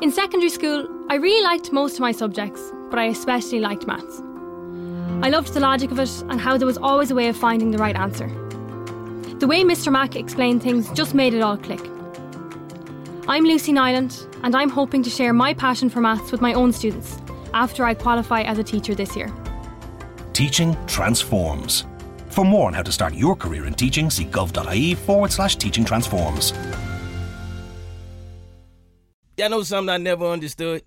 In secondary school, I really liked most of my subjects, but I especially liked maths. I loved the logic of it and how there was always a way of finding the right answer. The way Mr. Mack explained things just made it all click. I'm Lucy Nyland, and I'm hoping to share my passion for maths with my own students after I qualify as a teacher this year. Teaching transforms. For more on how to start your career in teaching, see gov.ie/teaching-transforms. Y'all know something I never understood?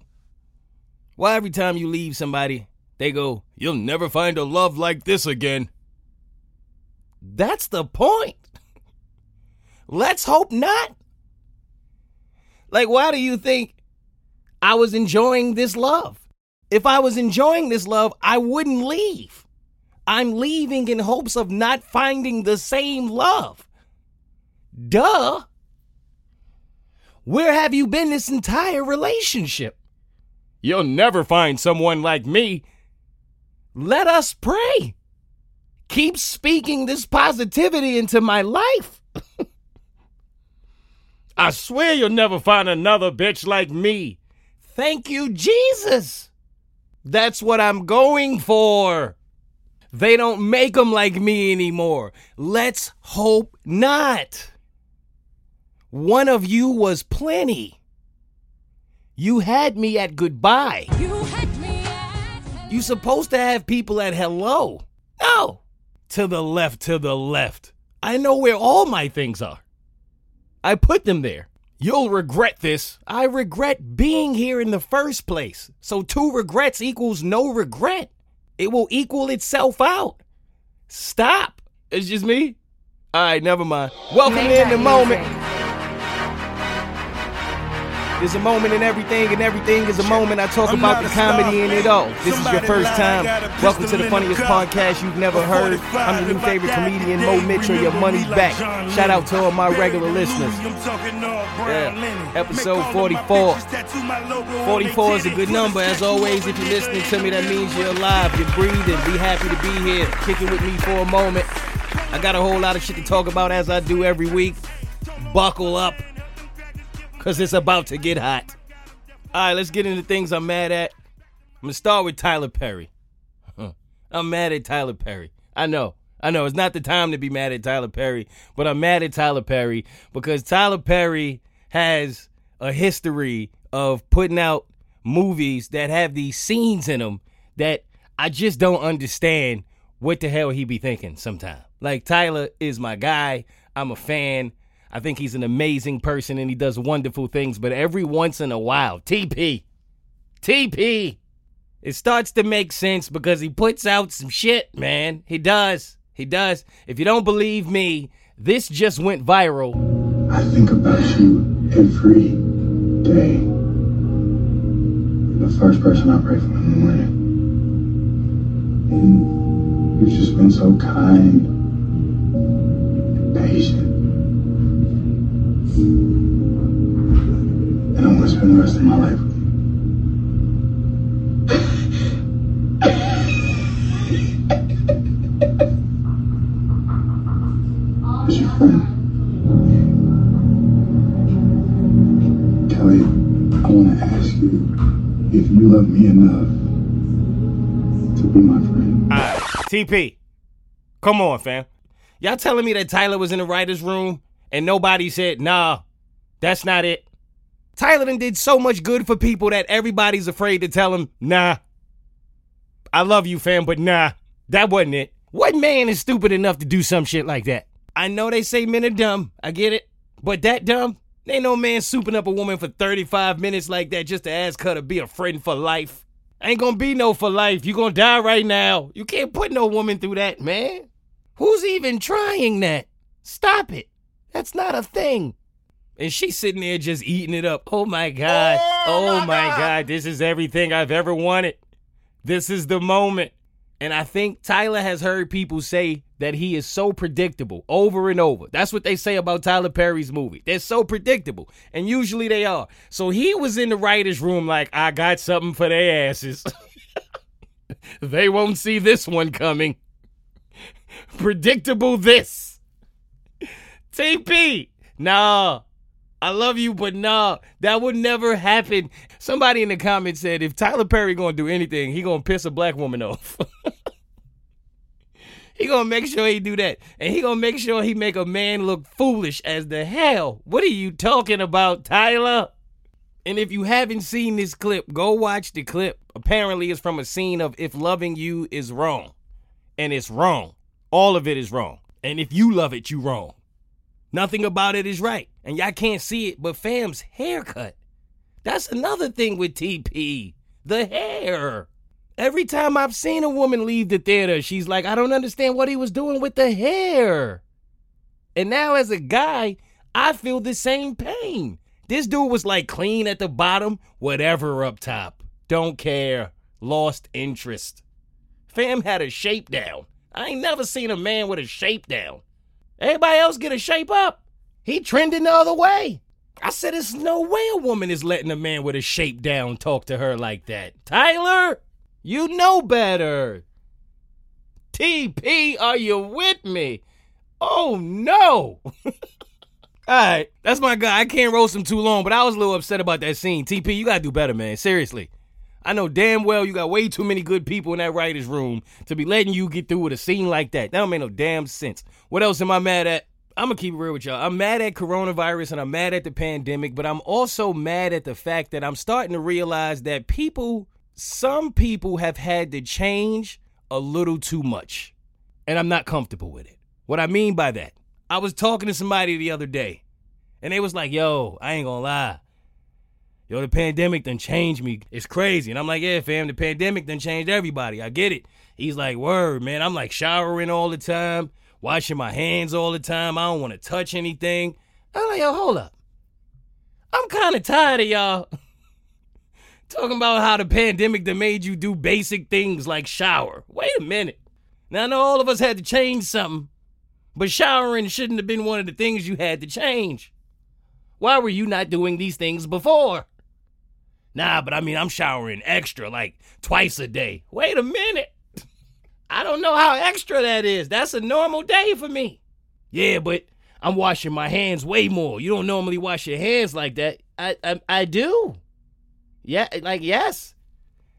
Why every time you leave somebody, they go, "You'll never find a love like this again." That's the point. Let's hope not. Like, why do you think I was enjoying this love? If I was enjoying this love, I wouldn't leave. I'm leaving in hopes of not finding the same love. Duh. Where have you been this entire relationship? You'll never find someone like me. Let us pray. Keep speaking this positivity into my life. I swear you'll never find another bitch like me. Thank you, Jesus. That's what I'm going for. They don't make them like me anymore. Let's hope not. One of you was plenty. You had me at goodbye. You supposed to have people at hello. No. To the left. I know where all my things are. I put them there. You'll regret this. I regret being here in the first place. So 2 regrets equals no regret. It will equal itself out. Stop. It's just me. All right, never mind. Welcome in the moment. There's a moment in everything, and everything is a moment. I talk about the comedy in it all. This is your first time. Welcome to the funniest podcast you've never heard. I'm your new favorite comedian, Mo Mitchell, your money back. Shout out to all my regular listeners. Yeah. Episode 44. 44 is a good number. As always, if you're listening to me, that means you're alive, you're breathing. Be happy to be here. Kick it with me for a moment. I got a whole lot of shit to talk about, as I do every week. Buckle up, because it's about to get hot. All right, let's get into things I'm mad at. I'm going to start with Tyler Perry. I'm mad at Tyler Perry. I know. It's not the time to be mad at Tyler Perry, but I'm mad at Tyler Perry because Tyler Perry has a history of putting out movies that have these scenes in them that I just don't understand what the hell he be thinking sometimes. Like, Tyler is my guy. I'm a fan. I think he's an amazing person and he does wonderful things, but every once in a while, TP, it starts to make sense because he puts out some shit, man. He does. If you don't believe me, this just went viral. I think about you every day. You're the first person I pray for in the morning. And you've just been so kind and patient. And I want to spend the rest of my life with you. As your friend. Kelly, I want to ask you if you love me enough to be my friend. All right, TP, come on, fam. Y'all telling me that Tyler was in the writer's room? And nobody said, nah, that's not it. Tyler done did so much good for people that everybody's afraid to tell him, nah. I love you, fam, but nah, that wasn't it. What man is stupid enough to do some shit like that? I know they say men are dumb. I get it. But that dumb? Ain't no man souping up a woman for 35 minutes like that just to ask her to be a friend for life. Ain't gonna be no for life. You gonna die right now. You can't put no woman through that, man. Who's even trying that? Stop it. That's not a thing. And she's sitting there just eating it up. Oh, my God. Oh, my God. This is everything I've ever wanted. This is the moment. And I think Tyler has heard people say that he is so predictable over and over. That's what they say about Tyler Perry's movie. They're so predictable. And usually they are. So he was in the writer's room like, I got something for their asses. They won't see this one coming. Predictable this. TP. Nah. I love you, but nah, that would never happen. Somebody in the comments said, if Tyler Perry gonna do anything, he gonna piss a black woman off. He gonna make sure he do that. And he gonna make sure he make a man look foolish as the hell. What are you talking about, Tyler? And if you haven't seen this clip, go watch the clip. Apparently it's from a scene of If Loving You Is Wrong. And it's wrong. All of it is wrong. And if you love it, you wrong. Nothing about it is right. And y'all can't see it, but fam's haircut. That's another thing with TP. The hair. Every time I've seen a woman leave the theater, she's like, I don't understand what he was doing with the hair. And now as a guy, I feel the same pain. This dude was like clean at the bottom, whatever up top. Don't care. Lost interest. Fam had a shape down. I ain't never seen a man with a shape down. Everybody else get a shape up. He trending the other way. I said, there's no way a woman is letting a man with a shape down talk to her like that. Tyler, you know better. TP, are you with me? Oh, no. All right, that's my guy. I can't roast him too long, but I was a little upset about that scene. TP, you got to do better, man. Seriously. I know damn well you got way too many good people in that writer's room to be letting you get through with a scene like that. That don't make no damn sense. What else am I mad at? I'm going to keep it real with y'all. I'm mad at coronavirus and I'm mad at the pandemic, but I'm also mad at the fact that I'm starting to realize that some people have had to change a little too much, and I'm not comfortable with it. What I mean by that, I was talking to somebody the other day, and they was like, yo, I ain't going to lie. Yo, the pandemic done changed me. It's crazy. And I'm like, yeah, fam, the pandemic done changed everybody. I get it. He's like, word, man. I'm like showering all the time, washing my hands all the time. I don't want to touch anything. I'm like, yo, hold up. I'm kind of tired of y'all talking about how the pandemic done made you do basic things like shower. Wait a minute. Now, I know all of us had to change something, but showering shouldn't have been one of the things you had to change. Why were you not doing these things before? Nah, but I mean, I'm showering extra, like twice a day. Wait a minute. I don't know how extra that is. That's a normal day for me. Yeah, but I'm washing my hands way more. You don't normally wash your hands like that. I do. Yeah, like, yes.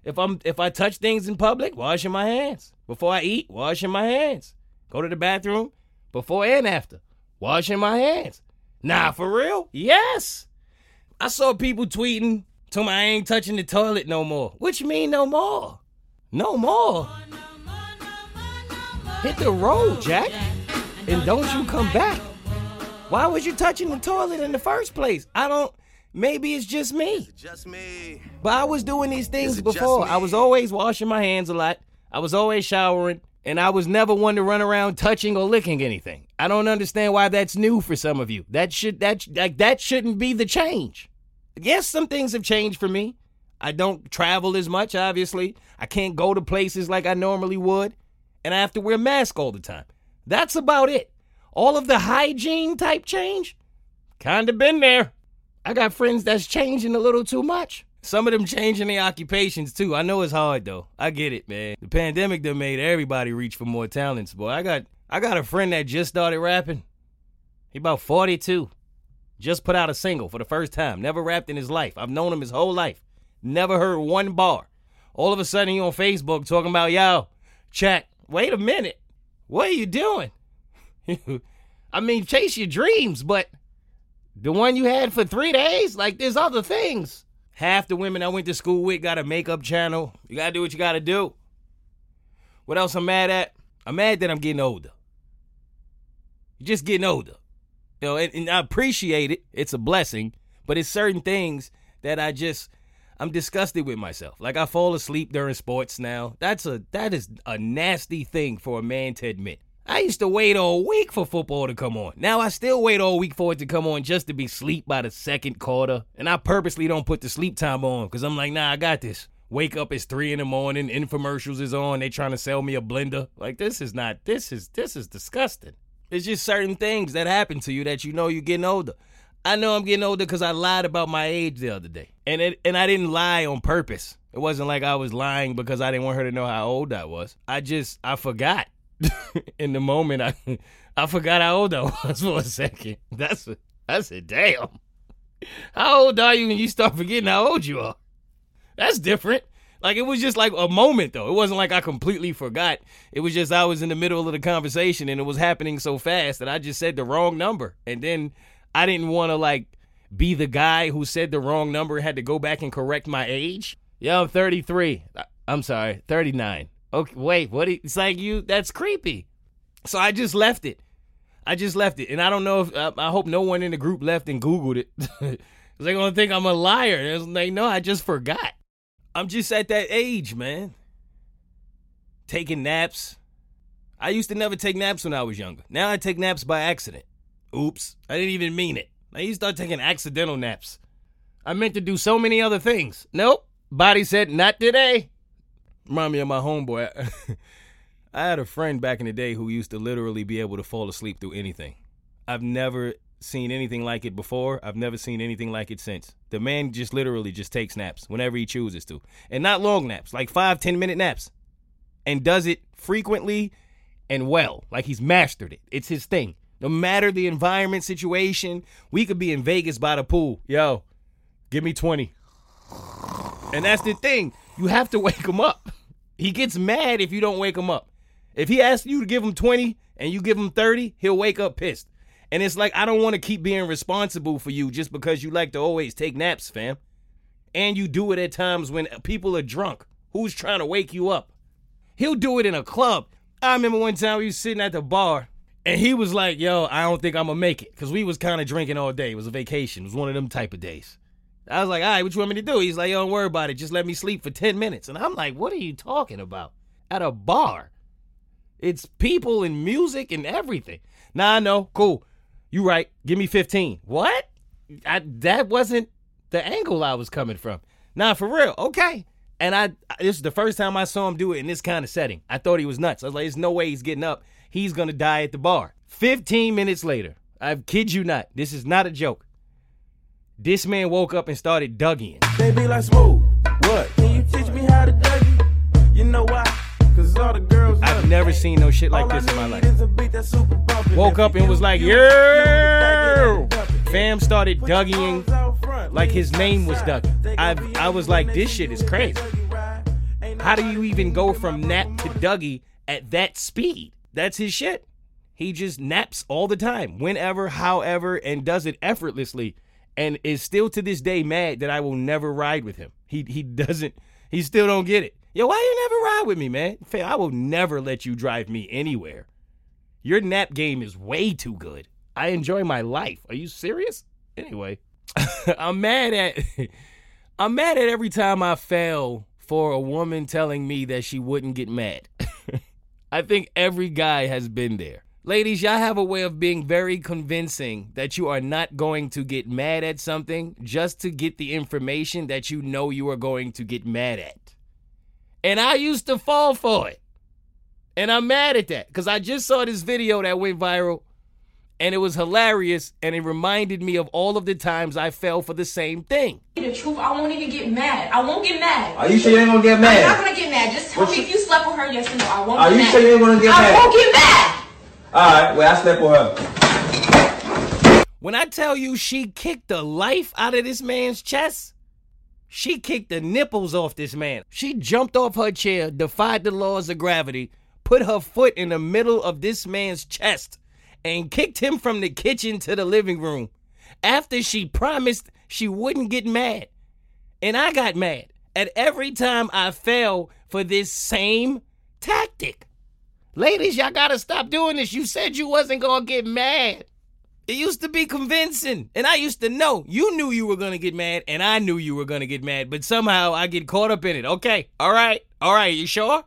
If I touch things in public, washing my hands. Before I eat, washing my hands. Go to the bathroom, before and after, washing my hands. Nah, for real? Yes. I saw people tweeting, told me I ain't touching the toilet no more. What you mean no more? No more. Hit the road, Jack, and don't you come back. Why was you touching the toilet in the first place? Maybe it's just me. But I was doing these things before. I was always washing my hands a lot. I was always showering, and I was never one to run around touching or licking anything. I don't understand why that's new for some of you. That shouldn't be the change. Yes, some things have changed for me. I don't travel as much, obviously. I can't go to places like I normally would. And I have to wear a mask all the time. That's about it. All of the hygiene type change, kind of been there. I got friends that's changing a little too much. Some of them changing their occupations too. I know it's hard though. I get it, man. The pandemic done made everybody reach for more talents, boy. I got a friend that just started rapping. He about 42. Just put out a single for the first time. Never rapped in his life. I've known him his whole life. Never heard one bar. All of a sudden, he on Facebook talking about, yo, chat. Wait a minute. What are you doing? I mean, chase your dreams, but the one you had for 3 days? Like, there's other things. Half the women I went to school with got a makeup channel. You got to do what you got to do. What else I'm mad at? I'm mad that I'm getting older. You're just getting older. You know, and I appreciate it. It's a blessing. But it's certain things that I'm disgusted with myself. Like, I fall asleep during sports now. That is a nasty thing for a man to admit. I used to wait all week for football to come on. Now I still wait all week for it to come on just to be asleep by the second quarter. And I purposely don't put the sleep time on because I'm like, nah, I got this. Wake up, it's 3 in the morning, infomercials is on, they trying to sell me a blender. Like, this is disgusting. It's just certain things that happen to you that you know you're getting older. I know I'm getting older because I lied about my age the other day. And I didn't lie on purpose. It wasn't like I was lying because I didn't want her to know how old I was. I forgot. In the moment, I forgot how old I was for a second. That's a damn. How old are you when you start forgetting how old you are? That's different. Like, it was just like a moment, though. It wasn't like I completely forgot. It was just I was in the middle of the conversation, and it was happening so fast that I just said the wrong number. And then I didn't want to, like, be the guy who said the wrong number and had to go back and correct my age. Yeah, I'm 33. I'm sorry, 39. Okay, wait, what? It's like you, that's creepy. So I just left it. And I don't know if, I hope no one in the group left and Googled it. They're going to think I'm a liar. It's like, no, I just forgot. I'm just at that age, man. Taking naps. I used to never take naps when I was younger. Now I take naps by accident. Oops, I didn't even mean it. I used to start taking accidental naps. I meant to do so many other things. Nope, body said, not today. Remind me of my homeboy. I had a friend back in the day who used to literally be able to fall asleep through anything. I've never seen anything like it before. I've never seen anything like it since. The man just literally just takes naps whenever he chooses to. And not long naps, like 5-10 minute naps. And does it frequently and well. Like he's mastered it. It's his thing. No matter the environment situation, we could be in Vegas by the pool. Yo, give me 20. And that's the thing. You have to wake him up. He gets mad if you don't wake him up. If he asks you to give him 20 and you give him 30, he'll wake up pissed. And it's like, I don't want to keep being responsible for you just because you like to always take naps, fam. And you do it at times when people are drunk. Who's trying to wake you up? He'll do it in a club. I remember one time we was sitting at the bar and he was like, yo, I don't think I'm going to make it. Because we was kind of drinking all day. It was a vacation. It was one of them type of days. I was like, all right, what you want me to do? He's like, yo, don't worry about it. Just let me sleep for 10 minutes. And I'm like, what are you talking about? At a bar. It's people and music and everything. Nah, I know. Cool. You right. Give me 15. What? That wasn't the angle I was coming from. Nah, for real. Okay. And this is the first time I saw him do it in this kind of setting. I thought he was nuts. I was like, there's no way he's getting up. He's going to die at the bar. 15 minutes later. I kid you not. This is not a joke. This man woke up and started dugging. They be like, smooth, what? Can you teach me how to duggy? You know why? Because all the girls I've never seen no shit like this in my life. Woke up and was like, yo! Fam started duggying like his name was Dougie. I was like, this shit is crazy. How do you even go from nap to Dougie at that speed? That's his shit. He just naps all the time, whenever, however, and does it effortlessly. And is still to this day mad that I will never ride with him. He still don't get it. Yo, why you never ride with me, man? I will never let you drive me anywhere. Your nap game is way too good. I enjoy my life. Are you serious? Anyway, I'm mad at every time I fail for a woman telling me that she wouldn't get mad. I think every guy has been there. Ladies, y'all have a way of being very convincing that you are not going to get mad at something just to get the information that you know you are going to get mad at. And I used to fall for it. And I'm mad at that because I just saw this video that went viral and it was hilarious and it reminded me of all of the times I fell for the same thing. The truth, I won't even get mad. I won't get mad. Are you sure you ain't gonna get mad? I'm not gonna get mad. Just tell me if you slept with her, yes or no. I won't get mad. Are you sure you ain't gonna get mad? I won't get mad. Alright, well, I slept with her. When I tell you she kicked the life out of this man's chest, she kicked the nipples off this man. She jumped off her chair, defied the laws of gravity, put her foot in the middle of this man's chest, and kicked him from the kitchen to the living room after she promised she wouldn't get mad. And I got mad at every time I fell for this same tactic. Ladies, y'all gotta stop doing this. You said you wasn't gonna get mad. It used to be convincing, and I used to know. You knew you were gonna get mad, and I knew you were gonna get mad, but somehow I get caught up in it. Okay, all right, you sure?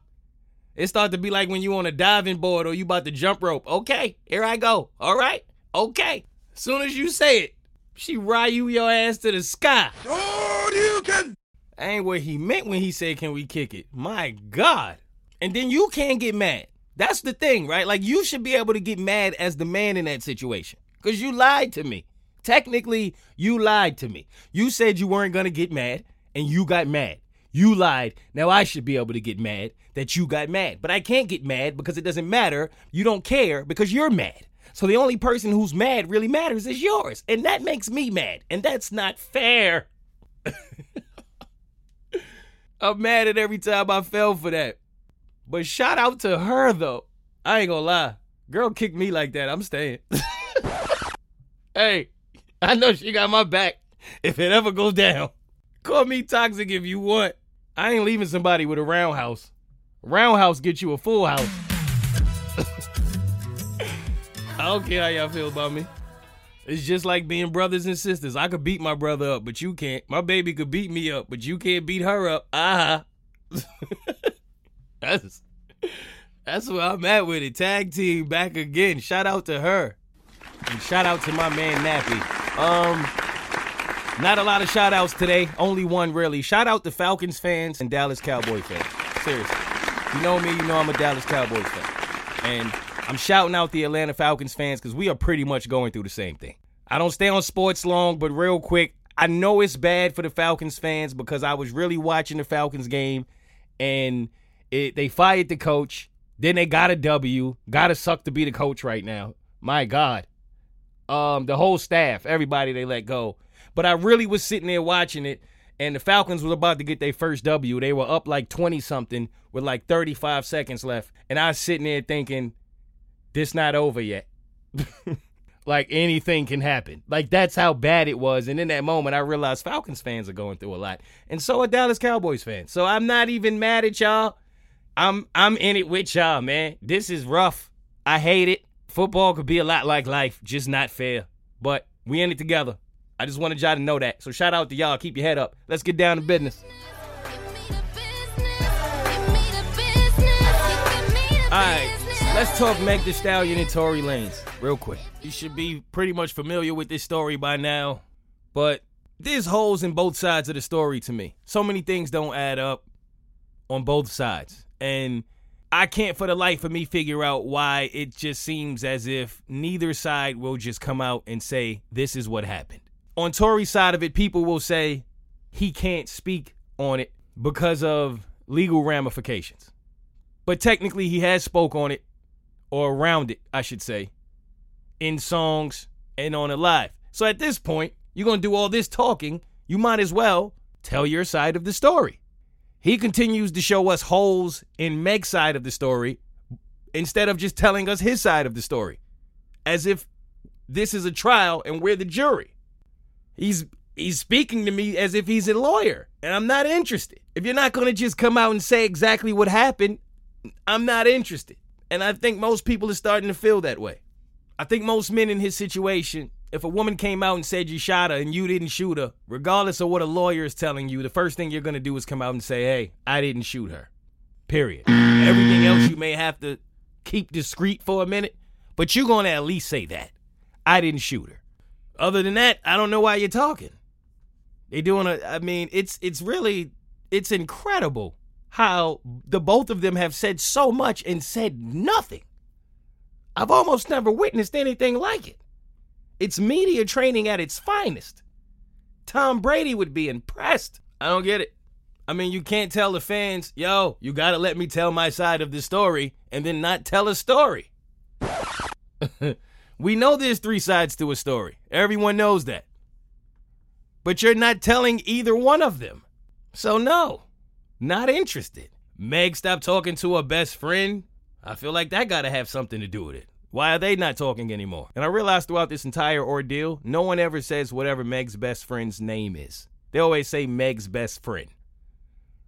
It starts to be like when you on a diving board or you about to jump rope. Okay, here I go. All right? Okay. As soon as you say it, she Ryu your ass to the sky. Oh, you can. Ain't what he meant when he said, can we kick it? My God. And then you can't get mad. That's the thing, right? Like, you should be able to get mad as the man in that situation. Because you lied to me. Technically, you lied to me. You said you weren't going to get mad, and you got mad. You lied. Now I should be able to get mad that you got mad. But I can't get mad because it doesn't matter. You don't care because you're mad. So the only person who's mad really matters is yours. And that makes me mad. And that's not fair. I'm mad at every time I fell for that. But shout out to her, though. I ain't gonna lie. Girl kicked me like that. I'm staying. Hey, I know she got my back if it ever goes down. Call me toxic if you want. I ain't leaving somebody with a roundhouse. Roundhouse gets you a full house. I don't care how y'all feel about me. It's just like being brothers and sisters. I could beat my brother up, but you can't. My baby could beat me up, but you can't beat her up. That's where I'm at with it. Tag team back again. Shout out to her. And shout out to my man Nappy. Not a lot of shout outs today. Only one really. Shout out to Falcons fans and Dallas Cowboy fans. Seriously. You know me, you know I'm a Dallas Cowboy fan. And I'm shouting out the Atlanta Falcons fans because we are pretty much going through the same thing. I don't stay on sports long, but real quick, I know it's bad for the Falcons fans because I was really watching the Falcons game and they fired the coach. Then they got a W. Gotta suck to be the coach right now. My God. The whole staff, everybody they let go. But I really was sitting there watching it, and the Falcons were about to get their first W. They were up like 20-something with like 35 seconds left. And I was sitting there thinking, this not over yet. Like, anything can happen. Like, that's how bad it was. And in that moment, I realized Falcons fans are going through a lot. And so are Dallas Cowboys fans. So I'm not even mad at y'all. I'm in it with y'all, man. This is rough. I hate it. Football could be a lot like life, just not fair. But we in it together. I just wanted y'all to know that. So shout out to y'all. Keep your head up. Let's get down to business. All right, let's talk Meg Thee Stallion and Tory Lanez real quick. You should be pretty much familiar with this story by now. But there's holes in both sides of the story to me. So many things don't add up on both sides. And I can't for the life of me figure out why it just seems as if neither side will just come out and say, this is what happened. On Tory's side of it, people will say he can't speak on it because of legal ramifications. But technically, he has spoke on it, or around it, I should say, in songs and on a live. So at this point, you're going to do all this talking. You might as well tell your side of the story. He continues to show us holes in Meg's side of the story instead of just telling us his side of the story, as if this is a trial and we're the jury. He's speaking to me as if he's a lawyer, and I'm not interested. If you're not going to just come out and say exactly what happened, I'm not interested. And I think most people are starting to feel that way. I think most men in his situation, if a woman came out and said you shot her and you didn't shoot her, regardless of what a lawyer is telling you, the first thing you're going to do is come out and say, hey, I didn't shoot her. Period. Everything else you may have to keep discreet for a minute, but you're going to at least say that. I didn't shoot her. Other than that, I don't know why you're talking. It's incredible how the both of them have said so much and said nothing. I've almost never witnessed anything like it. It's media training at its finest. Tom Brady would be impressed. I don't get it. I mean, you can't tell the fans, yo, you gotta let me tell my side of the story and then not tell a story. We know there's three sides to a story. Everyone knows that. But you're not telling either one of them. So no, not interested. Meg stopped talking to her best friend. I feel like that gotta have something to do with it. Why are they not talking anymore? And I realized throughout this entire ordeal, no one ever says whatever Meg's best friend's name is. They always say Meg's best friend.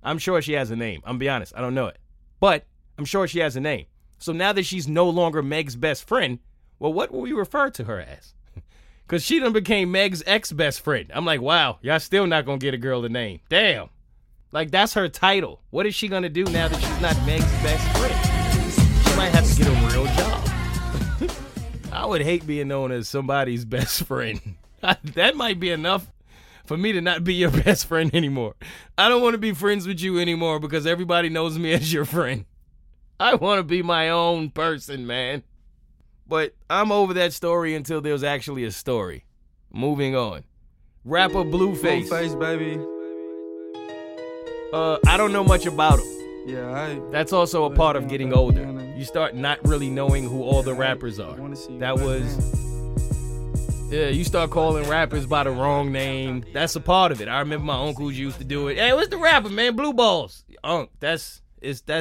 I'm sure she has a name. I'm gonna be honest, I don't know it. But I'm sure she has a name. So now that she's no longer Meg's best friend, well, what will we refer to her as? Because she done became Meg's ex-best friend. I'm like, wow, y'all still not going to get a girl a name. Damn. Like, that's her title. What is she going to do now that she's not Meg's best friend? She might have to get a real job. I would hate being known as somebody's best friend. That might be enough for me to not be your best friend anymore. I don't want to be friends with you anymore because everybody knows me as your friend. I want to be my own person, man. But I'm over that story until there's actually a story. Moving on. Rapper Blueface. Blueface, baby. I don't know much about him. Yeah, that's also a part of getting older. You start not really knowing who all the rappers are. That was... Yeah, you start calling rappers by the wrong name. That's a part of it. I remember my uncles used to do it. Hey, what's the rapper, man? Blue Balls. Unk, that's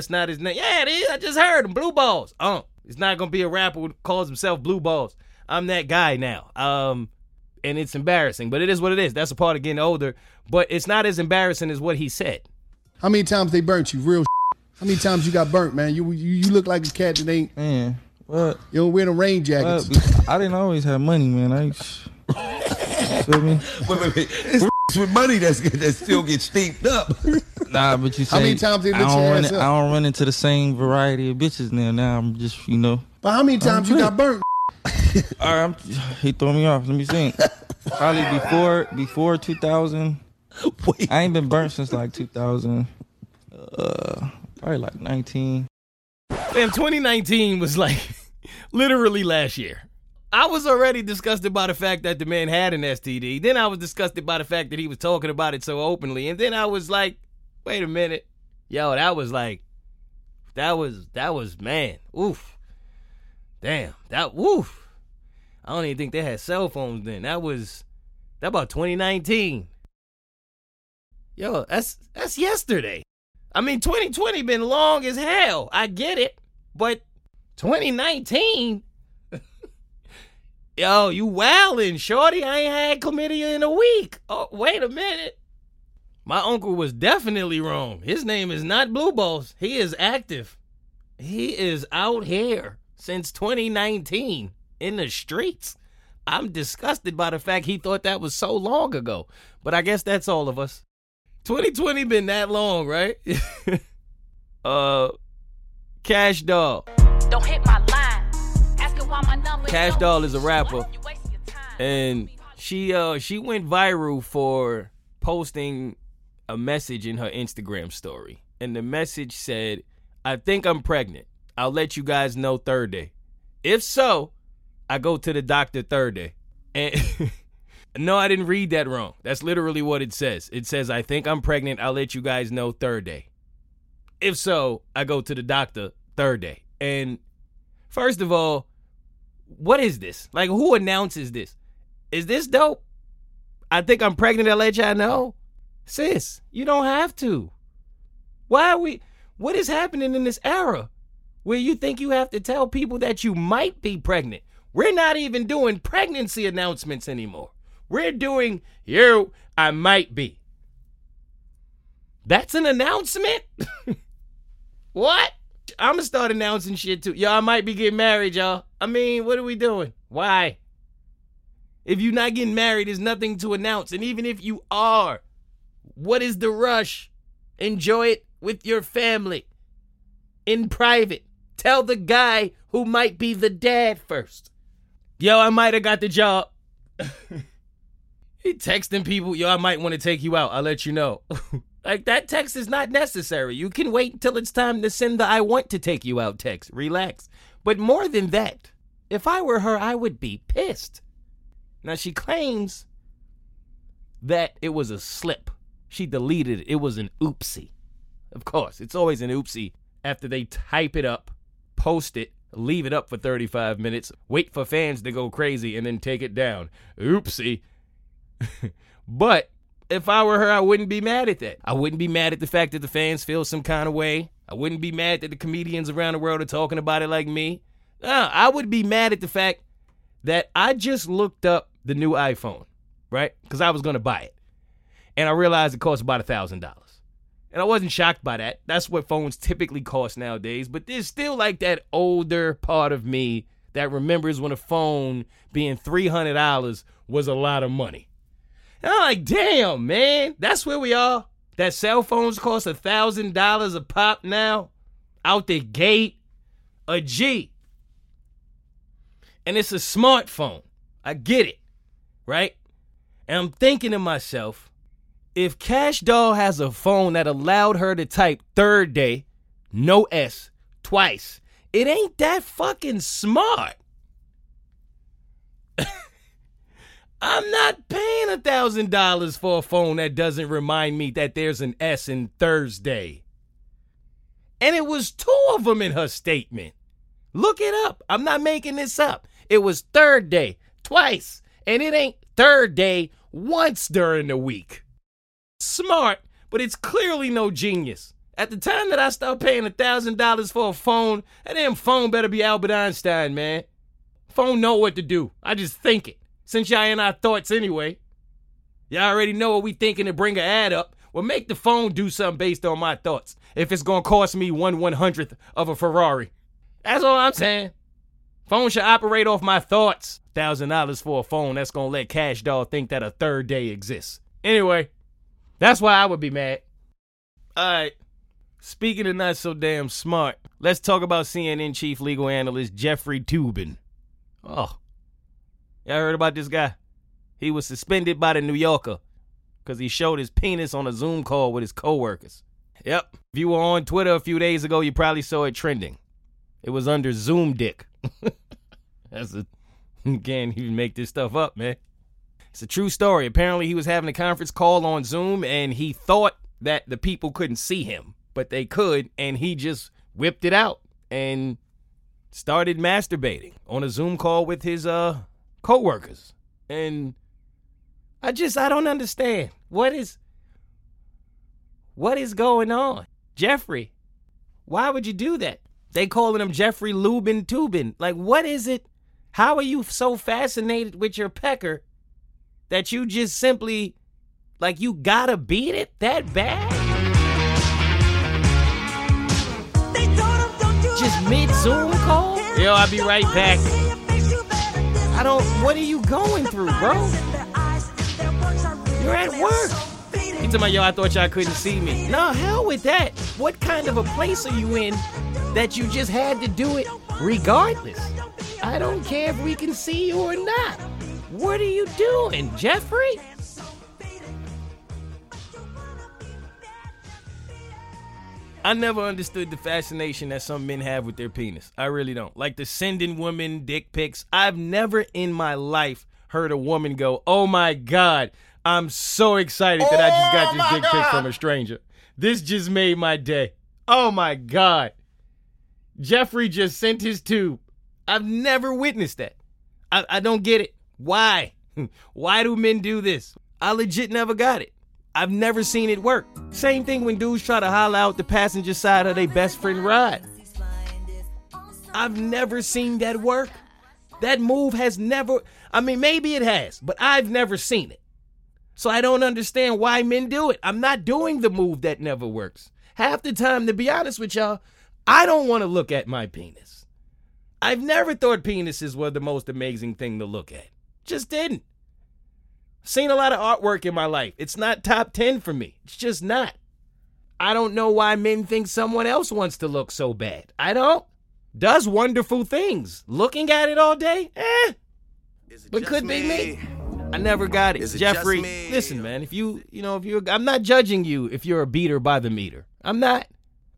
not his name. Yeah, it is. I just heard him. Blue Balls. Unk. It's not going to be a rapper who calls himself Blue Balls. I'm that guy now. And it's embarrassing, but it is what it is. That's a part of getting older. But it's not as embarrassing as what he said. How many times they burnt you? Real shit. How many times you got burnt, man? You look like a cat that ain't... Man. What? You don't wear the rain jackets. What? I didn't always have money, man. Feel me? Wait. With money that still gets steeped up. Nah, but you say... How many times they I don't run into the same variety of bitches now. Now I'm just, you know... But how many times you got burnt? All right, he threw me off. Let me think. Probably before 2000. Wait. I ain't been burnt since like 2000. Probably like 19. Man, 2019 was like literally last year. I was already disgusted by the fact that the man had an STD. Then I was disgusted by the fact that he was talking about it so openly. And then I was like, wait a minute. Yo, that was man. Oof. Damn. That woof. I don't even think they had cell phones then. That about 2019. Yo, that's yesterday. I mean, 2020 been long as hell. I get it. But 2019? Yo, you wildin', shorty. I ain't had chlamydia in a week. Oh, wait a minute. My uncle was definitely wrong. His name is not Blue Balls. He is active. He is out here since 2019 in the streets. I'm disgusted by the fact he thought that was so long ago. But I guess that's all of us. 2020 been that long, right? Cash Doll. Don't hit my line. Ask her why my number. Cash Doll is a rapper, and she went viral for posting a message in her Instagram story, and the message said, "I think I'm pregnant. I'll let you guys know Thursday. If so, I go to the doctor Thursday." And no, I didn't read that wrong. That's literally what it says. It says, I think I'm pregnant. I'll let you guys know Thursday. If so, I go to the doctor Thursday. And first of all, what is this? Like, who announces this? Is this dope? I think I'm pregnant. I'll let y'all know. Sis, you don't have to. What is happening in this era where you think you have to tell people that you might be pregnant? We're not even doing pregnancy announcements anymore. We're doing, yo, I might be. That's an announcement? What? I'm going to start announcing shit too. Yo, I might be getting married, y'all. I mean, what are we doing? Why? If you're not getting married, there's nothing to announce. And even if you are, what is the rush? Enjoy it with your family. In private. Tell the guy who might be the dad first. Yo, I might have got the job. He texting people, yo, I might want to take you out. I'll let you know. Like, that text is not necessary. You can wait until it's time to send the I want to take you out text. Relax. But more than that, if I were her, I would be pissed. Now, she claims that it was a slip. She deleted it. It was an oopsie. Of course, it's always an oopsie after they type it up, post it, leave it up for 35 minutes, wait for fans to go crazy, and then take it down. Oopsie. But if I were her, I wouldn't be mad at that. I wouldn't be mad at the fact that the fans feel some kind of way. I wouldn't be mad that the comedians around the world are talking about it like me. I would be mad at the fact that I just looked up the new iPhone, right? Because I was going to buy it. And I realized it cost about $1,000. And I wasn't shocked by that. That's what phones typically cost nowadays. But there's still like that older part of me that remembers when a phone being $300 was a lot of money. And I'm like, damn, man, that's where we are. that cell phones cost $1,000 a pop now, out the gate, a G. And it's a smartphone. I get it, right? And I'm thinking to myself, if Cash Doll has a phone that allowed her to type third day, no S, twice, it ain't that fucking smart. I'm not paying $1,000 for a phone that doesn't remind me that there's an S in Thursday. And it was two of them in her statement. Look it up. I'm not making this up. It was third day, twice. And it ain't third day, once during the week. Smart, but it's clearly no genius. At the time that I start paying $1,000 for a phone, that damn phone better be Albert Einstein, man. Phone know what to do. I just think it. Since y'all in our thoughts anyway. Y'all already know what we thinking to bring an ad up. Well, make the phone do something based on my thoughts. If it's going to cost me 1/100th of a Ferrari. That's all I'm saying. Phone should operate off my thoughts. $1,000 for a phone that's going to let Cash Doll think that a third day exists. Anyway, that's why I would be mad. All right. Speaking of not so damn smart, let's talk about CNN chief legal analyst Jeffrey Toobin. Oh. Y'all heard about this guy? He was suspended by the New Yorker because he showed his penis on a Zoom call with his coworkers. Yep. If you were on Twitter a few days ago, you probably saw it trending. It was under Zoom dick. You can't even make this stuff up, man. It's a true story. Apparently, he was having a conference call on Zoom, and he thought that the people couldn't see him, but they could, and he just whipped it out and started masturbating on a Zoom call with his, co-workers. And I don't understand. What is going on? Jeffrey, why would you do that? They calling him Jeffrey Lubin Toobin. Like, what is it? How are you so fascinated with your pecker that you just simply, like, you gotta beat it that bad? Just mid-Zoom call? Yo, I'll be right back. What are you going through, bro? You're at work. You tell me, yo, I thought y'all couldn't see me. No, hell with that. What kind of a place are you in that you just had to do it regardless? I don't care if we can see you or not. What are you doing, Jeffrey? I never understood the fascination that some men have with their penis. I really don't. Like the sending women dick pics. I've never in my life heard a woman go, oh my God, I'm so excited that I just got this dick pic from a stranger. This just made my day. Oh my God. Jeffrey just sent his tube. I've never witnessed that. I don't get it. Why? Why do men do this? I legit never got it. I've never seen it work. Same thing when dudes try to holler out the passenger side of their best friend ride. I've never seen that work. That move has never, I mean, maybe it has, but I've never seen it. So I don't understand why men do it. I'm not doing the move that never works. Half the time, to be honest with y'all, I don't want to look at my penis. I've never thought penises were the most amazing thing to look at. Just didn't. Seen a lot of artwork in my life. It's not top 10 for me. It's just not. I don't know why men think someone else wants to look so bad. I don't. Does wonderful things. Looking at it all day? But could be me. I never got it. Jeffrey, listen, man. If you're, I'm not judging you if you're a beater by the meter. I'm not.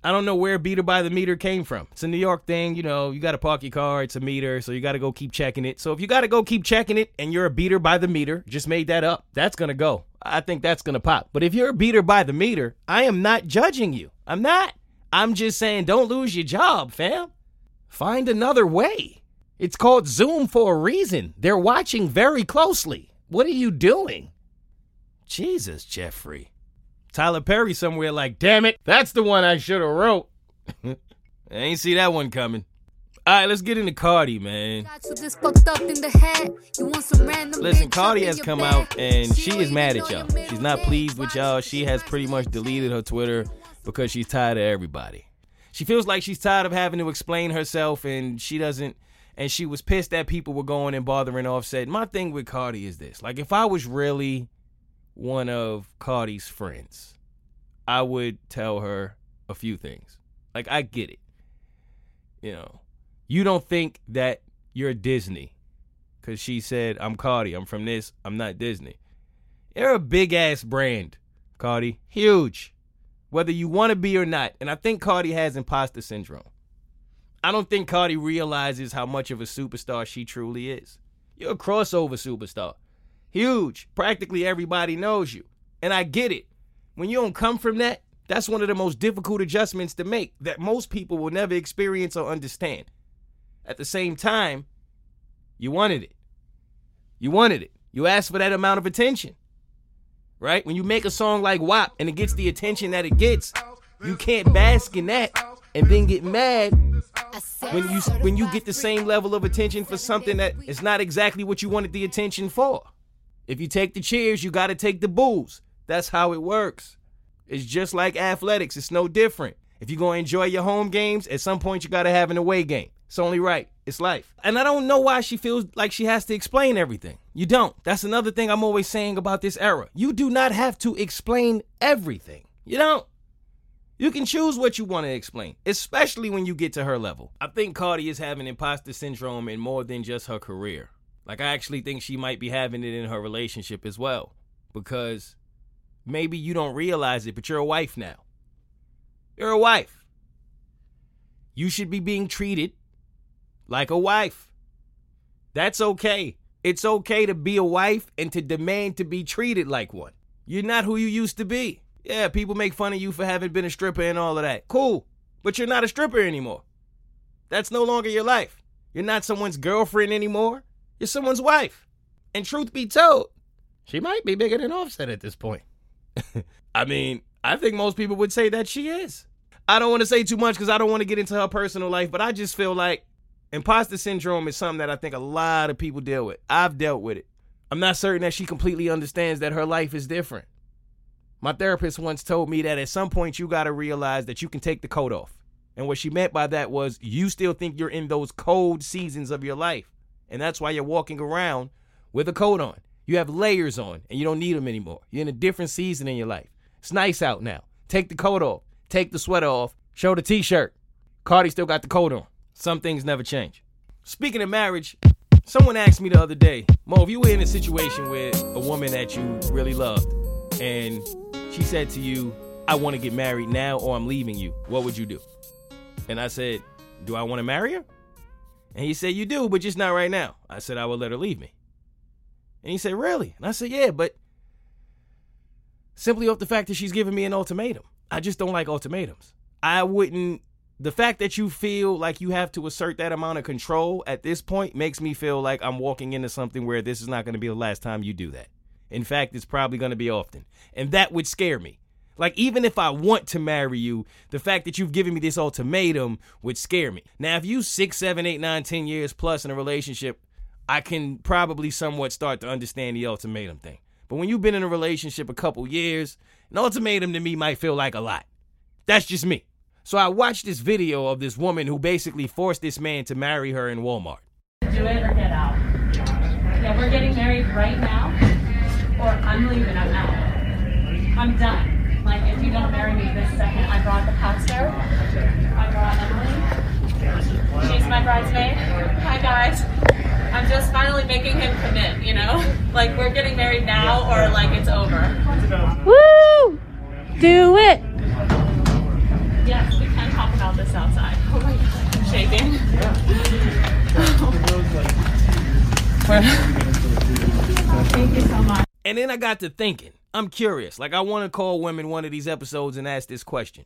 I don't know where beater by the meter came from. It's a New York thing. You know, you got to park your car. It's a meter. So you got to go keep checking it. So if you got to go keep checking it and you're a beater by the meter, just made that up. That's going to go. I think that's going to pop. But if you're a beater by the meter, I am not judging you. I'm not. I'm just saying don't lose your job, fam. Find another way. It's called Zoom for a reason. They're watching very closely. What are you doing? Jesus, Jeffrey. Tyler Perry somewhere like, damn it, that's the one I should have wrote. I ain't see that one coming. All right, let's get into Cardi, man. Listen, Cardi has come out and she is mad at y'all. She's not pleased with y'all. She has pretty much deleted her Twitter because she's tired of everybody. She feels like she's tired of having to explain herself and she doesn't. And she was pissed that people were going and bothering Offset. My thing with Cardi is this. Like, if I was really one of Cardi's friends, I would tell her a few things. Like, I get it. You know, you don't think that you're Disney because she said, I'm Cardi, I'm from this, I'm not Disney. You're a big-ass brand, Cardi. Huge. Whether you want to be or not. And I think Cardi has imposter syndrome. I don't think Cardi realizes how much of a superstar she truly is. You're a crossover superstar. Huge. Practically everybody knows you. And I get it. When you don't come from that, that's one of the most difficult adjustments to make that most people will never experience or understand. At the same time, you wanted it. You wanted it. You asked for that amount of attention. Right? When you make a song like WAP and it gets the attention that it gets, you can't bask in that and then get mad when you get the same level of attention for something that is not exactly what you wanted the attention for. If you take the cheers, you got to take the boos. That's how it works. It's just like athletics. It's no different. If you're going to enjoy your home games, at some point you got to have an away game. It's only right. It's life. And I don't know why she feels like she has to explain everything. You don't. That's another thing I'm always saying about this era. You do not have to explain everything. You don't. You can choose what you want to explain, especially when you get to her level. I think Cardi is having imposter syndrome in more than just her career. Like, I actually think she might be having it in her relationship as well, because maybe you don't realize it, but you're a wife now. You're a wife. You should be being treated like a wife. That's okay. It's okay to be a wife and to demand to be treated like one. You're not who you used to be. Yeah, people make fun of you for having been a stripper and all of that. Cool, but you're not a stripper anymore. That's no longer your life. You're not someone's girlfriend anymore. You're someone's wife. And truth be told, she might be bigger than Offset at this point. I mean, I think most people would say that she is. I don't want to say too much because I don't want to get into her personal life, but I just feel like imposter syndrome is something that I think a lot of people deal with. I've dealt with it. I'm not certain that she completely understands that her life is different. My therapist once told me that at some point you got to realize that you can take the coat off. And what she meant by that was you still think you're in those cold seasons of your life. And that's why you're walking around with a coat on. You have layers on and you don't need them anymore. You're in a different season in your life. It's nice out now. Take the coat off. Take the sweater off. Show the t-shirt. Cardi still got the coat on. Some things never change. Speaking of marriage, someone asked me the other day, Mo, if you were in a situation with a woman that you really loved and she said to you, I want to get married now or I'm leaving you, what would you do? And I said, do I want to marry her? And he said, you do, but just not right now. I said, I would let her leave me. And he said, really? And I said, yeah, but simply off the fact that she's giving me an ultimatum. I just don't like ultimatums. The fact that you feel like you have to assert that amount of control at this point makes me feel like I'm walking into something where this is not going to be the last time you do that. In fact, it's probably going to be often. And that would scare me. Like, even if I want to marry you, the fact that you've given me this ultimatum would scare me. Now, if you 6, 7, 8, 9, 10 years plus in a relationship, I can probably somewhat start to understand the ultimatum thing. But when you've been in a relationship a couple years, an ultimatum to me might feel like a lot. That's just me. So I watched this video of this woman who basically forced this man to marry her in Walmart. Do it or get out. Yeah, we're getting married right now, or I'm leaving, I'm out. I'm done. Like, if you don't marry me this second, I brought the pastor. I brought Emily. She's my bridesmaid. Hi, guys. I'm just finally making him commit, you know? Like, we're getting married now, or, like, it's over. Woo! Do it! Yes, we can talk about this outside. Oh my God, I'm shaking. Thank you so much. And then I got to thinking. I'm curious. Like, I want to call women one of these episodes and ask this question.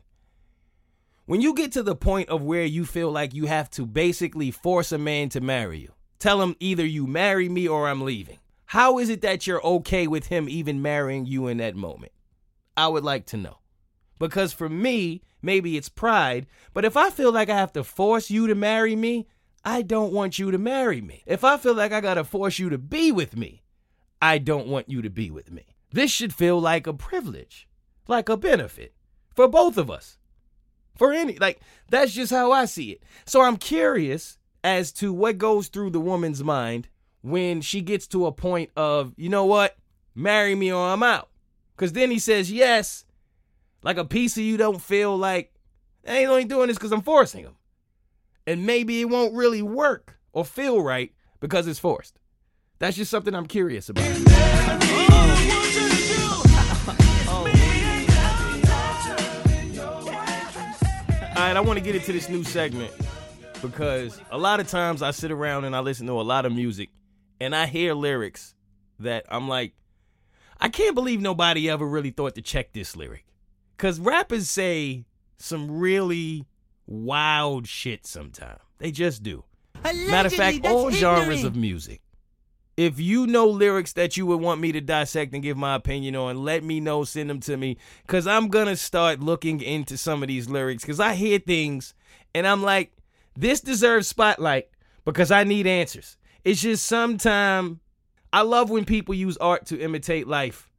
When you get to the point of where you feel like you have to basically force a man to marry you, tell him either you marry me or I'm leaving, how is it that you're okay with him even marrying you in that moment? I would like to know. Because for me, maybe it's pride, but if I feel like I have to force you to marry me, I don't want you to marry me. If I feel like I gotta force you to be with me, I don't want you to be with me. This should feel like a privilege, like a benefit for both of us. That's just how I see it. So I'm curious as to what goes through the woman's mind when she gets to a point of, you know what, marry me or I'm out. Because then he says yes, Like a piece of you don't feel like, I ain't only doing this because I'm forcing them. And maybe it won't really work or feel right because it's forced. That's just something I'm curious about. All right, I want to get into this new segment because a lot of times I sit around and I listen to a lot of music and I hear lyrics that I'm like, I can't believe nobody ever really thought to check this lyric. Because rappers say some really wild shit sometimes. They just do. Allegedly, matter of fact, all genres of music. If you know lyrics that you would want me to dissect and give my opinion on, let me know, send them to me. Because I'm going to start looking into some of these lyrics. Because I hear things and I'm like, this deserves spotlight because I need answers. It's just sometimes I love when people use art to imitate life.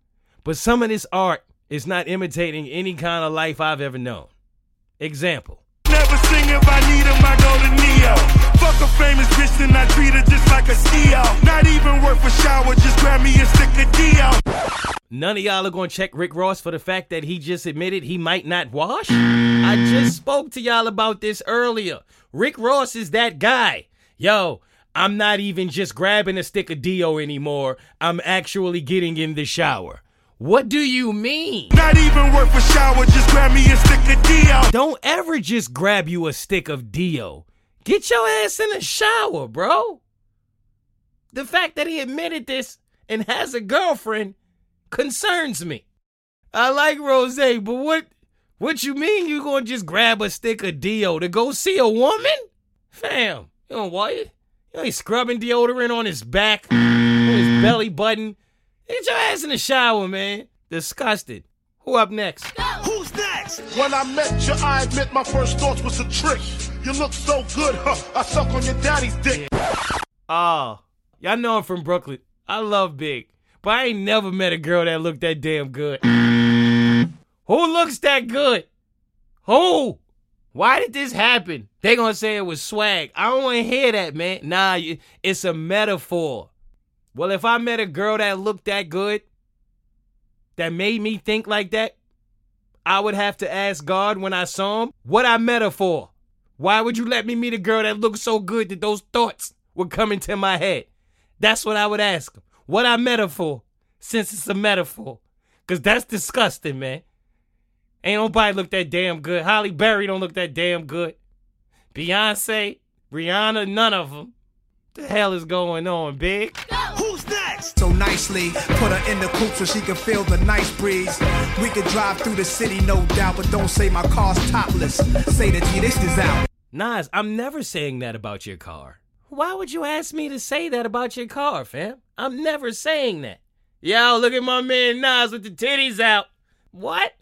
But some of this art is not imitating any kind of life I've ever known. Example. Never sing if I need him, I go to Neo. Fuck a famous bitch and I treat her just like a CEO. Not even worth a shower, just grab me and stick a Dio. None of y'all are going to check Rick Ross for the fact that he just admitted he might not wash? I just spoke to y'all about this earlier. Rick Ross is that guy. Yo, I'm not even just grabbing a stick of Dio anymore. I'm actually getting in the shower. What do you mean? Not even worth a shower, just grab me a stick of Dio. Don't ever just grab you a stick of Dio. Get your ass in the shower, bro. The fact that he admitted this and has a girlfriend concerns me. I like Rosé, but what you mean you gonna just grab a stick of Dio to go see a woman? Fam, you don't want it? You ain't scrubbing deodorant on his back, on his belly button. Get your ass in the shower, man. Disgusted. Who up next? Who's next? When I met you, I admit my first thoughts was a trick. You look so good, huh? I suck on your daddy's dick. Oh, y'all know I'm from Brooklyn. I love Big. But I ain't never met a girl that looked that damn good. Who looks that good? Who? Why did this happen? They gonna say it was swag. I don't want to hear that, man. Nah, it's a metaphor. Well, if I met a girl that looked that good, that made me think like that, I would have to ask God when I saw him what I met her for. Why would you let me meet a girl that looked so good that those thoughts would come into my head? That's what I would ask him. What I met her for, since it's a metaphor. Because that's disgusting, man. Ain't nobody look that damn good. Holly Berry don't look that damn good. Beyonce, Rihanna, none of them. What the hell is going on, Big? So nicely, put her in the coupe so she can feel the nice breeze. We could drive through the city, no doubt, but don't say my car's topless. Say that G, this is out. Nas, I'm never saying that about your car. Why would you ask me to say that about your car, fam? I'm never saying that. Yo, look at my man Nas with the titties out. What?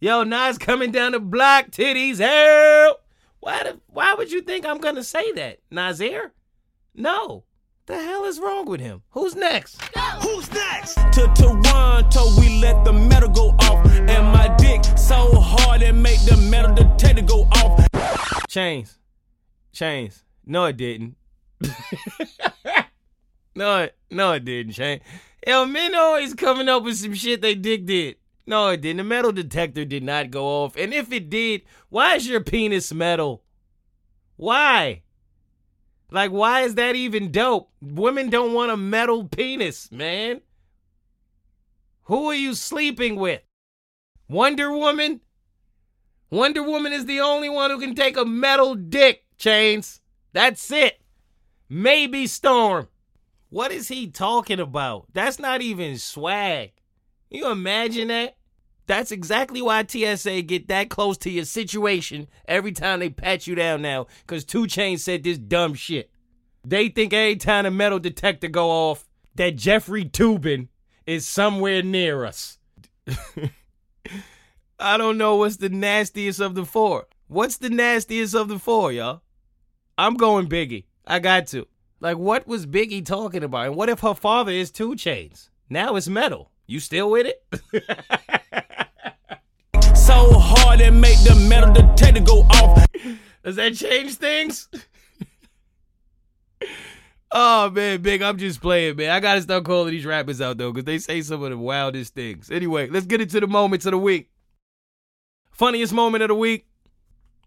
Yo, Nas coming down the block, titties out. Why would you think I'm gonna say that, Nasir? No. The hell is wrong with him? Who's next? Go. Who's next? To Toronto, we let the metal go off. And my dick so hard it made the metal detector go off. 2 Chainz. No, it didn't. No, it didn't, 2 Chainz. Yo, men always coming up with some shit they dick did. No, it didn't. The metal detector did not go off. And if it did, why is your penis metal? Why? Like, why is that even dope? Women don't want a metal penis, man. Who are you sleeping with? Wonder Woman? Wonder Woman is the only one who can take a metal dick, 2 Chainz. That's it. Maybe Storm. What is he talking about? That's not even swag. Can you imagine that? That's exactly why TSA get that close to your situation every time they pat you down now, because 2 Chainz said this dumb shit. They think every time a metal detector go off that Jeffrey Toobin is somewhere near us. I don't know what's the nastiest of the four. What's the nastiest of the four, y'all? I'm going Biggie. I got to. Like, what was Biggie talking about? And what if her father is 2 Chainz? Now it's metal. You still with it? So hard and make the metal detector go off. Does that change things? Oh, man, Big, I'm just playing, man. I got to start calling these rappers out, though, because they say some of the wildest things. Anyway, let's get into the moments of the week. Funniest moment of the week.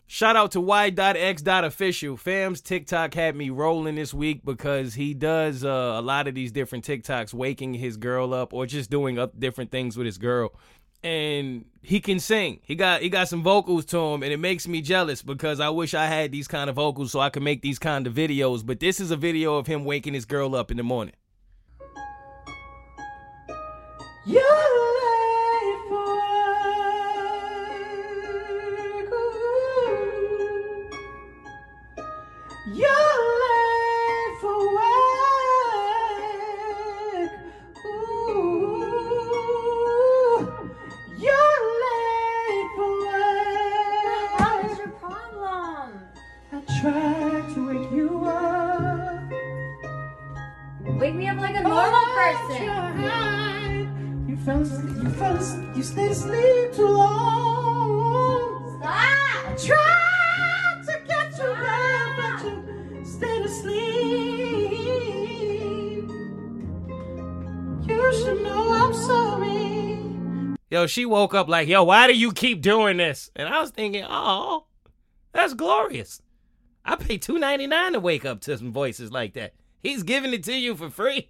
Shout out to Y.X.Official. Fam's TikTok had me rolling this week because he does a lot of these different TikToks, waking his girl up or just doing up different things with his girl. And he can sing. He got some vocals to him, and it makes me jealous because I wish I had these kind of vocals so I could make these kind of videos. But this is a video of him waking his girl up in the morning. Yeah. Wake me up like a normal person. You stayed asleep too long. Stop! I tried to get you back, but you stayed asleep. You should know I'm sorry. Yo, she woke up like, yo, why do you keep doing this? And I was thinking, oh, that's glorious. I pay $2.99 to wake up to some voices like that. He's giving it to you for free.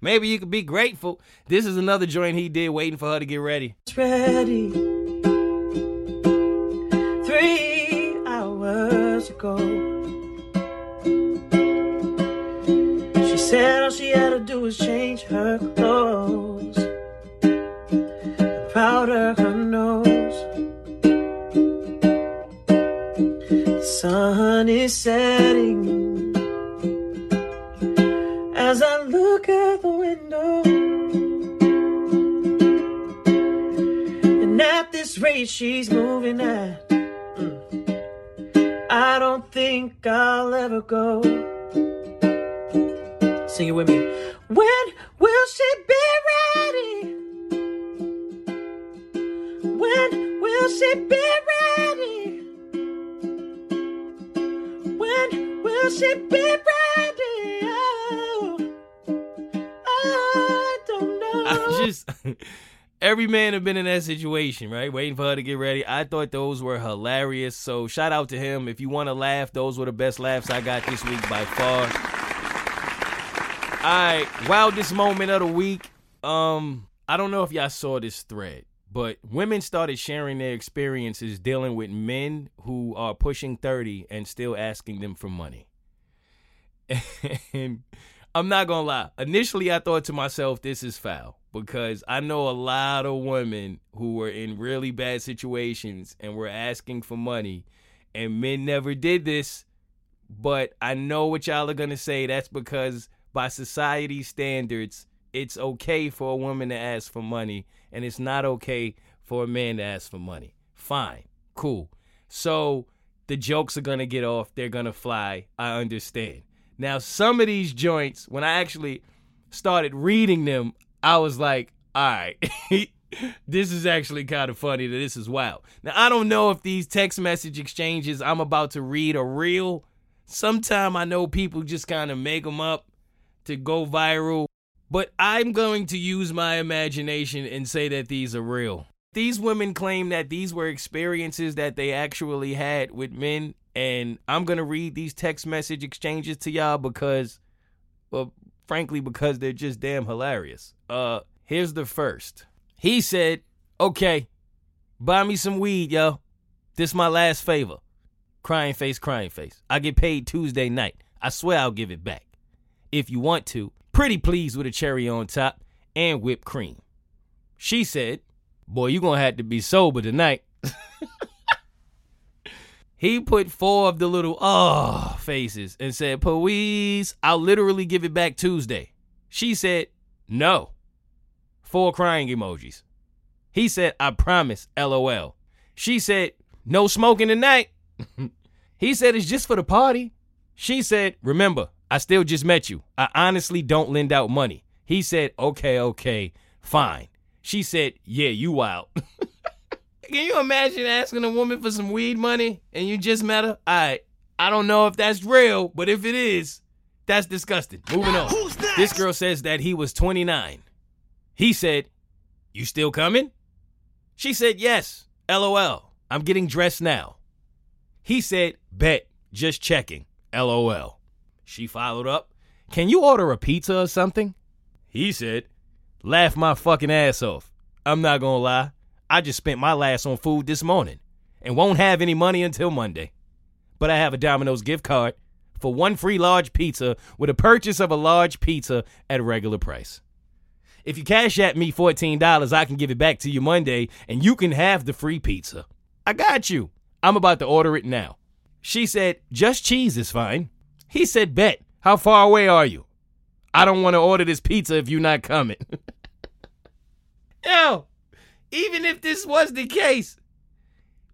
Maybe you could be grateful. This is another joint he did waiting for her to get ready. It's ready. 3 hours ago. She said all she had to do was change her clothes and powder her nose. The sun is setting. As I look out the window, and at this rate she's moving at, I don't think I'll ever go. Sing it with me. When will she be ready? When will she be ready? When will she be ready? Every man have been in that situation, right? Waiting for her to get ready. I thought those were hilarious. So shout out to him. If you want to laugh, those were the best laughs I got this week by far. All right. Wildest moment of the week. I don't know if y'all saw this thread, but women started sharing their experiences dealing with men who are pushing 30 and still asking them for money. And I'm not going to lie. Initially, I thought to myself, this is foul. Because I know a lot of women who were in really bad situations and were asking for money, and men never did this. But I know what y'all are going to say. That's because by society standards, it's okay for a woman to ask for money, and it's not okay for a man to ask for money. Fine. Cool. So the jokes are going to get off. They're going to fly. I understand. Now, some of these joints, when I actually started reading them, I was like, all right, this is actually kind of funny that this is wild. Now, I don't know if these text message exchanges I'm about to read are real. Sometimes I know people just kind of make them up to go viral. But I'm going to use my imagination and say that these are real. These women claim that these were experiences that they actually had with men. And I'm going to read these text message exchanges to y'all because, well, frankly, because they're just damn hilarious. Here's the first. He said, okay, buy me some weed, yo. This my last favor. Crying face, crying face. I get paid Tuesday night. I swear I'll give it back. If you want to. Pretty please with a cherry on top and whipped cream. She said, boy, you gonna have to be sober tonight. He put 4 of the little, oh, faces and said, please, I'll literally give it back Tuesday. She said, no. 4 crying emojis. He said, I promise, LOL. She said, no smoking tonight. He said, it's just for the party. She said, remember, I still just met you. I honestly don't lend out money. He said, okay, fine. She said, yeah, you wild. Can you imagine asking a woman for some weed money and you just met her? All right. I don't know if that's real, but if it is, that's disgusting. Moving on. This girl says that he was 29. He said, you still coming? She said, yes. LOL. I'm getting dressed now. He said, bet, just checking, LOL. She followed up, can you order a pizza or something? He said, laugh my fucking ass off. I'm not gonna lie. I just spent my last on food this morning and won't have any money until Monday. But I have a Domino's gift card for one free large pizza with a purchase of a large pizza at a regular price. If you cash at me $14, I can give it back to you Monday and you can have the free pizza. I got you. I'm about to order it now. She said, just cheese is fine. He said, bet, how far away are you? I don't want to order this pizza if you're not coming. Yo, even if this was the case,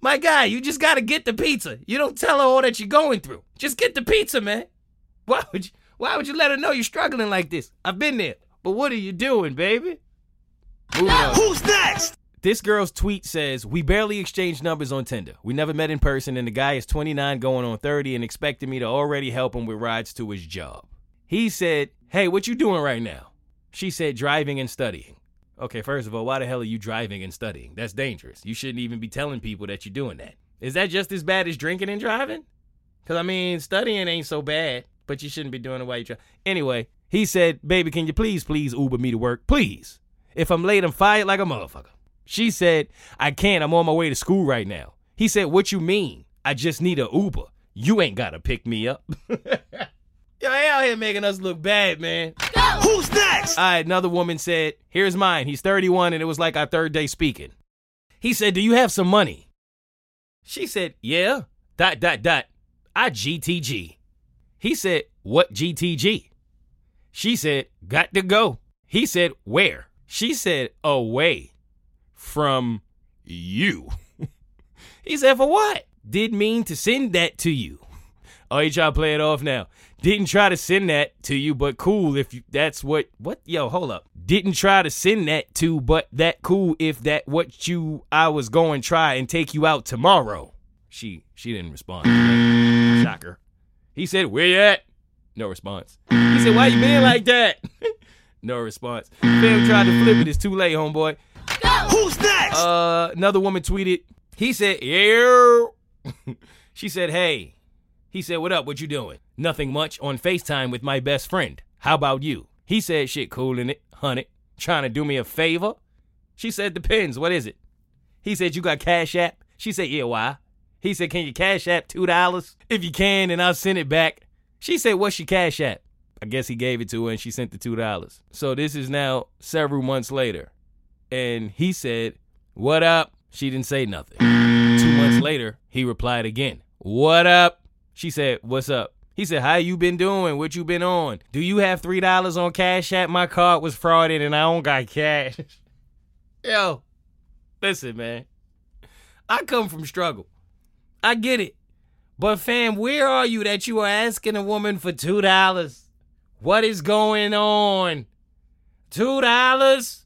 my guy, you just got to get the pizza. You don't tell her all that you're going through. Just get the pizza, man. Why would you let her know you're struggling like this? I've been there. But what are you doing, baby? Who's next? This girl's tweet says, we barely exchanged numbers on Tinder. We never met in person, and the guy is 29 going on 30 and expected me to already help him with rides to his job. He said, hey, what you doing right now? She said, driving and studying. Okay, first of all, why the hell are you driving and studying? That's dangerous. You shouldn't even be telling people that you're doing that. Is that just as bad as drinking and driving? Because, I mean, studying ain't so bad, but you shouldn't be doing it while you drive. Anyway, he said, baby, can you please Uber me to work? Please. If I'm late, I'm fired like a motherfucker. She said, I can't. I'm on my way to school right now. He said, what you mean? I just need a Uber. You ain't got to pick me up. Yo, they out here making us look bad, man. Who's next? All right, another woman said, here's mine. He's 31, and it was like our third day speaking. He said, do you have some money? She said, yeah, ... I GTG. He said, what GTG? She said, got to go. He said, where? She said, away from you. He said, for what? Didn't mean to send that to you. Oh, he trying to play it off now. Didn't try to send that to you, but cool if you, that's what? Yo, hold up. Didn't try to send that to, but that cool if that what you, I was going to try and take you out tomorrow. She didn't respond. Shocker. He said, where you at? No response. He said, why you being like that? No response. Fam tried to flip it. It's too late, homeboy. Go! Who's next? Another woman tweeted. He said, yeah. She said, hey. He said, what up? What you doing? Nothing much. On FaceTime with my best friend. How about you? He said, shit, cool in it, honey. Trying to do me a favor? She said, depends. What is it? He said, you got Cash App? She said, yeah, why? He said, can you Cash App $2? If you can, then I'll send it back. She said, what's your Cash App? I guess he gave it to her and she sent the $2. So this is now several months later. And he said, what up? She didn't say nothing. 2 months later, he replied again. What up? She said, what's up? He said, how you been doing? What you been on? Do you have $3 on Cash App? My card was frauded and I don't got cash. Yo, listen, man. I come from struggle. I get it. But fam, where are you that you are asking a woman for $2? What is going on? $2?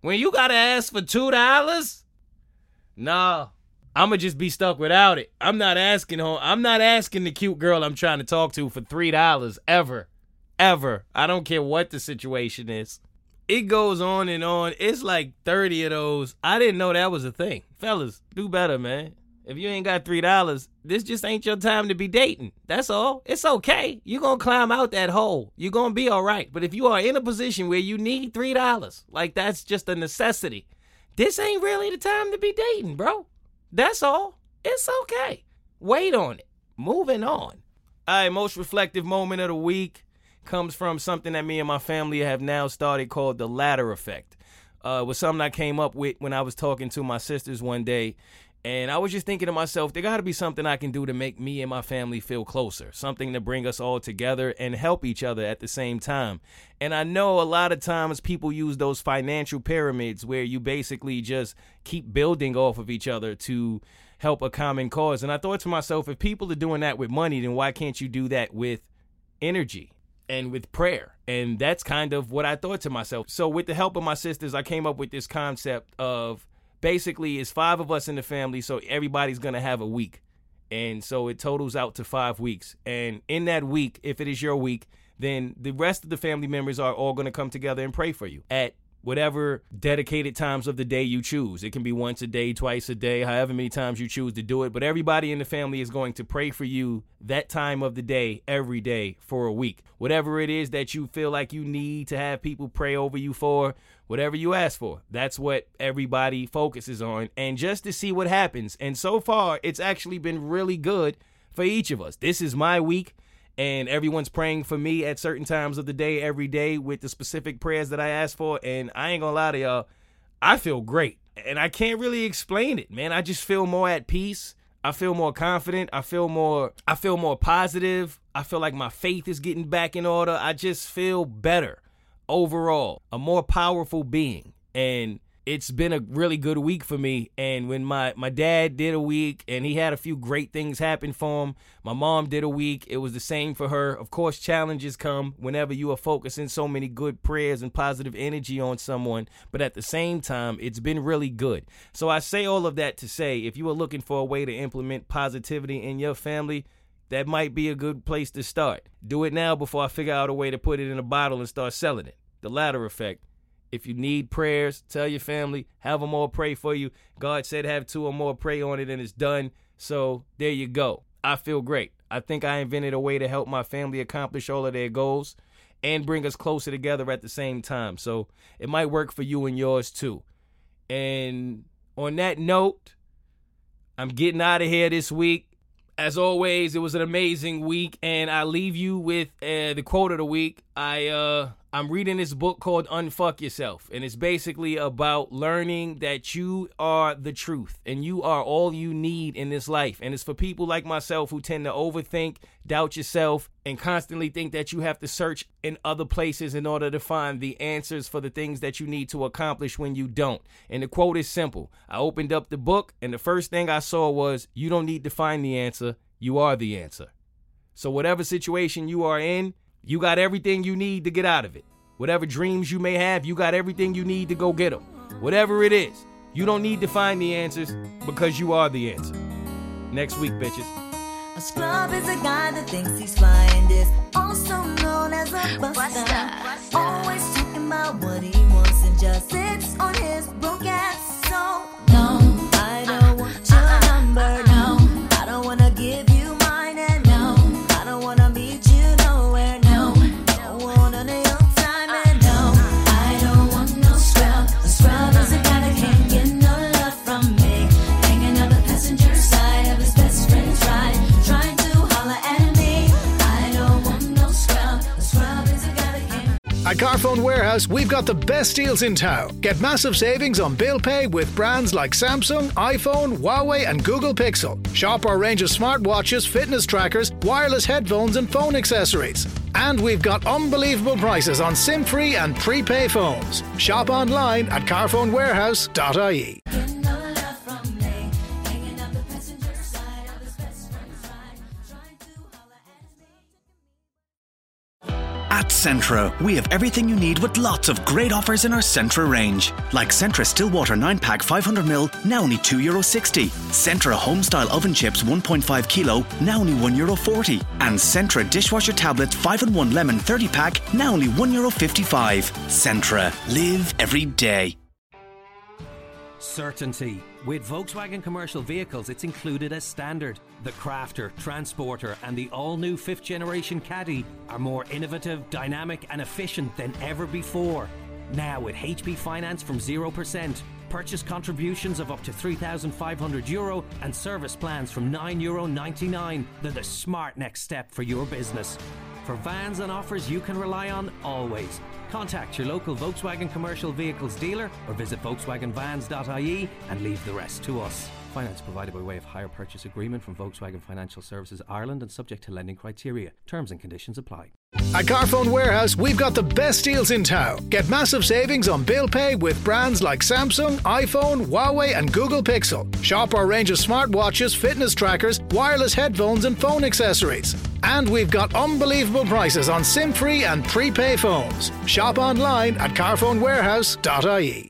When you gotta ask for $2? Nah, I'ma just be stuck without it. I'm not asking the cute girl I'm trying to talk to for $3 ever. Ever. I don't care what the situation is. It goes on and on. It's like 30 of those. I didn't know that was a thing. Fellas, do better, man. If you ain't got $3, this just ain't your time to be dating. That's all. It's okay. You're going to climb out that hole. You're going to be all right. But if you are in a position where you need $3, like that's just a necessity, this ain't really the time to be dating, bro. That's all. It's okay. Wait on it. Moving on. All right, most reflective moment of the week comes from something that me and my family have now started called the ladder effect. It was something I came up with when I was talking to my sisters one day. And I was just thinking to myself, there got to be something I can do to make me and my family feel closer, something to bring us all together and help each other at the same time. And I know a lot of times people use those financial pyramids where you basically just keep building off of each other to help a common cause. And I thought to myself, if people are doing that with money, then why can't you do that with energy and with prayer? And that's kind of what I thought to myself. So with the help of my sisters, I came up with this concept of, basically, it's 5 of us in the family, so everybody's going to have a week. And so it totals out to 5 weeks. And in that week, if it is your week, then the rest of the family members are all going to come together and pray for you at whatever dedicated times of the day you choose. It can be once a day, twice a day, however many times you choose to do it. But everybody in the family is going to pray for you that time of the day, every day for a week. Whatever it is that you feel like you need to have people pray over you for, whatever you ask for, that's what everybody focuses on. And just to see what happens. And so far, it's actually been really good for each of us. This is my week. And everyone's praying for me at certain times of the day, every day, with the specific prayers that I ask for. And I ain't gonna lie to y'all, I feel great. And I can't really explain it, man. I just feel more at peace. I feel more confident. I feel more positive. I feel like my faith is getting back in order. I just feel better overall, a more powerful being. And it's been a really good week for me. And when my dad did a week and he had a few great things happen for him, my mom did a week. It was the same for her. Of course, challenges come whenever you are focusing so many good prayers and positive energy on someone. But at the same time, it's been really good. So I say all of that to say, if you are looking for a way to implement positivity in your family, that might be a good place to start. Do it now before I figure out a way to put it in a bottle and start selling it. The latter effect. If you need prayers, tell your family, have them all pray for you. God said have two or more pray on it and it's done. So there you go. I feel great. I think I invented a way to help my family accomplish all of their goals and bring us closer together at the same time. So it might work for you and yours too. And on that note, I'm getting out of here this week. As always, it was an amazing week, and I leave you with the quote of the week. I'm reading this book called Unfuck Yourself, and it's basically about learning that you are the truth, and you are all you need in this life, and it's for people like myself who tend to overthink, doubt yourself, and constantly think that you have to search in other places in order to find the answers for the things that you need to accomplish when you don't. And the quote is simple. I opened up the book, and the first thing I saw was, you don't need to find the answer. You are the answer. So whatever situation you are in, you got everything you need to get out of it. Whatever dreams you may have, you got everything you need to go get them. Whatever it is, you don't need to find the answers because you are the answer. Next week, bitches. A scrub is a guy that thinks he's flying, is also known as a buster. Always talking about what he wants and just sits on his broke ass. So no, I don't want your number. No, I don't want to give you mine. And no, I don't want to meet you nowhere. No, I don't want none of your time. And no, I don't want no scrub. A scrub is a guy that can't get no love from me. Hanging on the passenger side of his best friend's ride. Trying to holler at me. I don't want no scrub. A scrub is a guy that can't. At Carphone Warehouse, we've got the best deals in town. Get massive savings on bill pay with brands like Samsung, iPhone, Huawei and Google Pixel. Shop our range of smartwatches, fitness trackers, wireless headphones and phone accessories. And we've got unbelievable prices on SIM-free and prepay phones. Shop online at carphonewarehouse.ie. At Sentra, we have everything you need with lots of great offers in our Sentra range. Like Sentra Stillwater 9-pack 500ml, now only €2.60. Sentra Homestyle Oven Chips 1.5kg, now only €1.40. And Sentra Dishwasher Tablets 5-in-1 Lemon 30-pack, now only €1.55. Sentra. Live every day. Certainty. With Volkswagen commercial vehicles, it's included as standard. The Crafter, Transporter and the all-new 5th generation Caddy are more innovative, dynamic and efficient than ever before. Now with HP Finance from 0%, purchase contributions of up to €3,500 and service plans from €9.99. They're the smart next step for your business. For vans and offers you can rely on always. Contact your local Volkswagen commercial vehicles dealer or visit volkswagenvans.ie and leave the rest to us. Finance provided by way of hire purchase agreement from Volkswagen Financial Services Ireland and subject to lending criteria. Terms and conditions apply. At Carphone Warehouse, we've got the best deals in town. Get massive savings on bill pay with brands like Samsung, iPhone, Huawei and Google Pixel. Shop our range of smartwatches, fitness trackers, wireless headphones and phone accessories. And we've got unbelievable prices on SIM-free and prepay phones. Shop online at carphonewarehouse.ie.